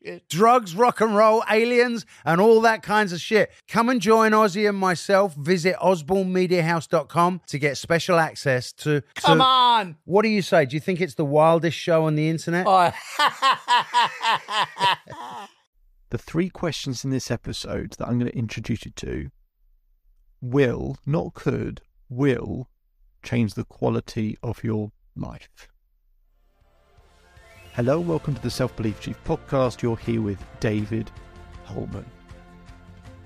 shit. Drugs, rock and roll, aliens, and all that kinds of shit. Come and join Ozzy and myself. Visit osbornmediahouse.com to get special access to... Come on! What do you say? Do you think it's the wildest show on the internet? Oh. The three questions in this episode that I'm going to introduce you to will, not could, will change the quality of your life. Hello, welcome to the Self-Belief Chief Podcast. You're here with David Holman.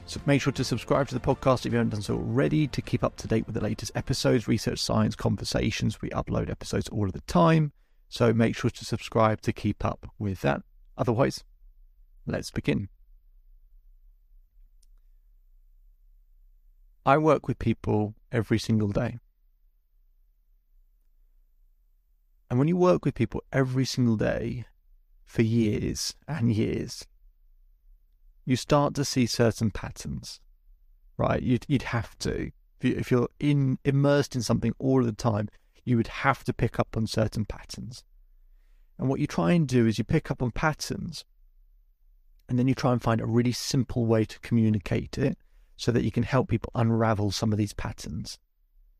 So make sure to subscribe to the podcast if you haven't done so already to keep up to date with the latest episodes, research, science, conversations. We upload episodes all of the time. So make sure to subscribe to keep up with that. Otherwise, let's begin. I work with people every single day. And when you work with people every single day for years and years, you start to see certain patterns, right? You'd have to. If you're immersed in something all the time, you would have to pick up on certain patterns. And what you try and do is you pick up on patterns and then you try and find a really simple way to communicate it so that you can help people unravel some of these patterns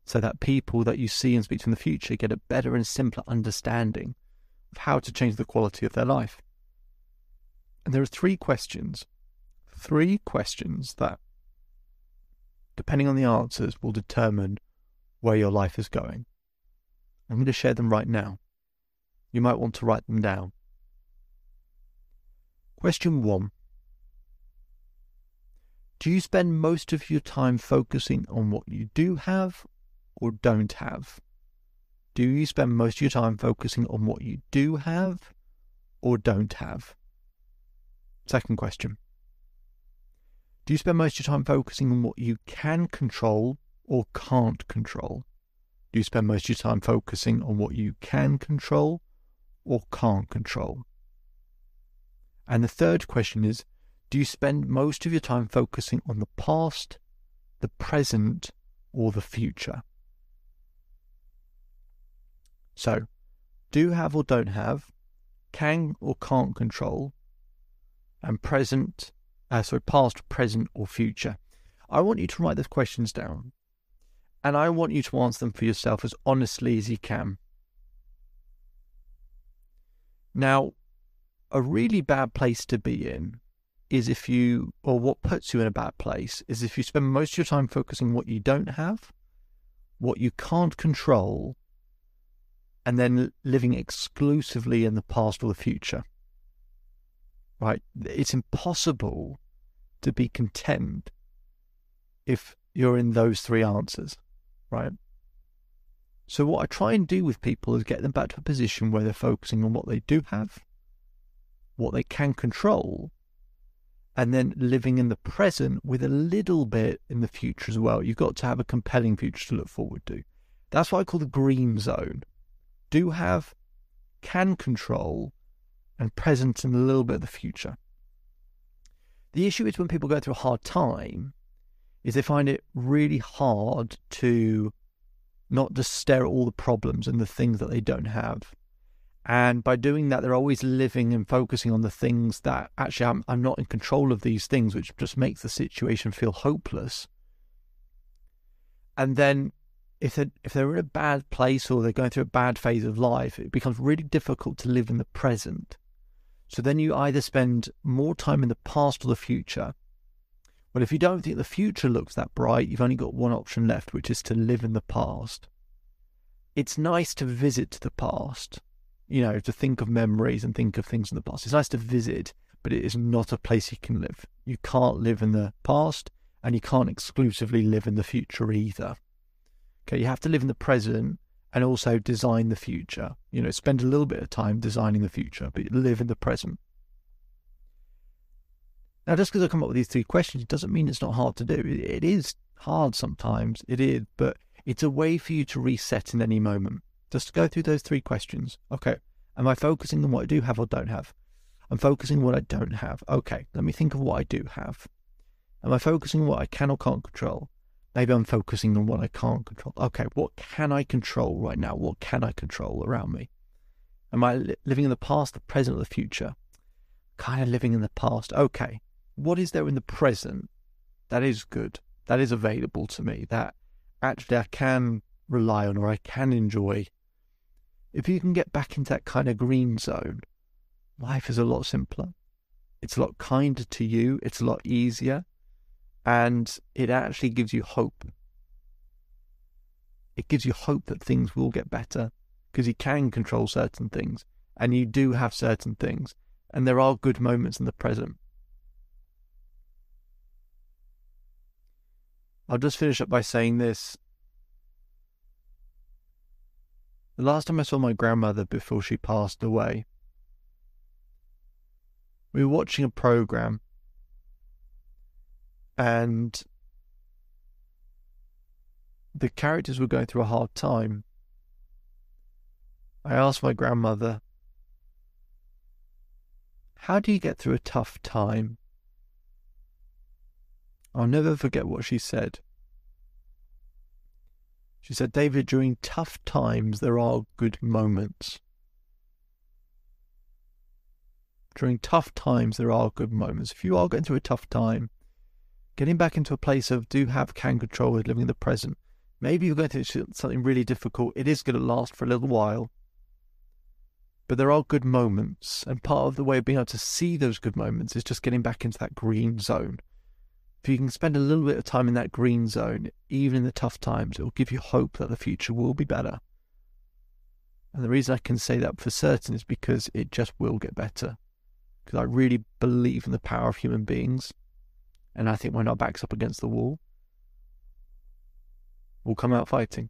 so that people that you see and speak to in the future get a better and simpler understanding of how to change the quality of their life. And there are three questions that, depending on the answers, will determine where your life is going. I'm going to share them right now. You might want to write them down. Question 1. Do you spend most of your time focusing on what you do have or don't have? Do you spend most of your time focusing on what you do have or don't have? Second question. Do you spend most of your time focusing on what you can control or can't control? Do you spend most of your time focusing on what you can control or can't control? And the third question is, do you spend most of your time focusing on the past, the present, or the future? So, do have or don't have, can or can't control, and past, present, or future. I want you to write those questions down. And I want you to answer them for yourself as honestly as you can. Now, a really bad place to be in is what puts you in a bad place is if you spend most of your time focusing on what you don't have, what you can't control, and then living exclusively in the past or the future. Right? It's impossible to be content if you're in those three answers. Right? So what I try and do with people is get them back to a position where they're focusing on what they do have, what they can control, and then living in the present with a little bit in the future as well. You've got to have a compelling future to look forward to. That's what I call the green zone. Do have, can control, and present and a little bit of the future. The issue is when people go through a hard time is they find it really hard to not just stare at all the problems and the things that they don't have. And by doing that, they're always living and focusing on the things that actually I'm not in control of these things, which just makes the situation feel hopeless. And then if they're in a bad place or they're going through a bad phase of life, it becomes really difficult to live in the present. So then you either spend more time in the past or the future. Well, if you don't think the future looks that bright, you've only got one option left, which is to live in the past. It's nice to visit the past, you know, to think of memories and think of things in the past. It's nice to visit, but it is not a place you can live. You can't live in the past, and you can't exclusively live in the future either. Okay, you have to live in the present and also design the future. You know, spend a little bit of time designing the future, but live in the present. Now, just because I come up with these three questions, it doesn't mean it's not hard to do. It is hard sometimes, it is, but it's a way for you to reset in any moment. Just go through those three questions. Okay, am I focusing on what I do have or don't have? I'm focusing on what I don't have. Okay, let me think of what I do have. Am I focusing on what I can or can't control? Maybe I'm focusing on what I can't control. Okay, what can I control right now? What can I control around me? Am I living in the past, the present, or the future? Kind of living in the past. Okay, what is there in the present that is good, that is available to me, that actually I can rely on or I can enjoy? If you can get back into that kind of green zone, life is a lot simpler. It's a lot kinder to you. It's a lot easier. And it actually gives you hope. It gives you hope that things will get better, because you can control certain things and you do have certain things. And there are good moments in the present. I'll just finish up by saying this. The last time I saw my grandmother before she passed away, we were watching a program, and the characters were going through a hard time. I asked my grandmother, "How do you get through a tough time?" I'll never forget what she said. She said, "David, during tough times, there are good moments. During tough times, there are good moments." If you are going through a tough time, getting back into a place of do have, can control, is living in the present. Maybe you're going through something really difficult. It is going to last for a little while. But there are good moments. And part of the way of being able to see those good moments is just getting back into that green zone. If you can spend a little bit of time in that green zone, even in the tough times, it will give you hope that the future will be better. And the reason I can say that for certain is because it just will get better. Because I really believe in the power of human beings. And I think when our back's up against the wall, we'll come out fighting.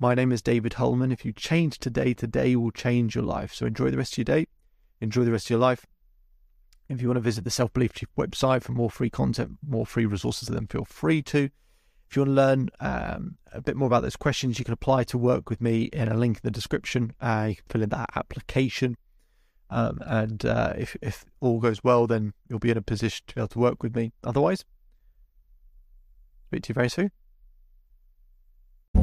My name is David Holman. If you change today, today will change your life. So enjoy the rest of your day. Enjoy the rest of your life. If you want to visit the Self-Belief Chief website for more free content, more free resources, then feel free to. If you want to learn a bit more about those questions, you can apply to work with me in a link in the description. You can fill in that application. If all goes well, then you'll be in a position to be able to work with me. Otherwise, speak to you very soon.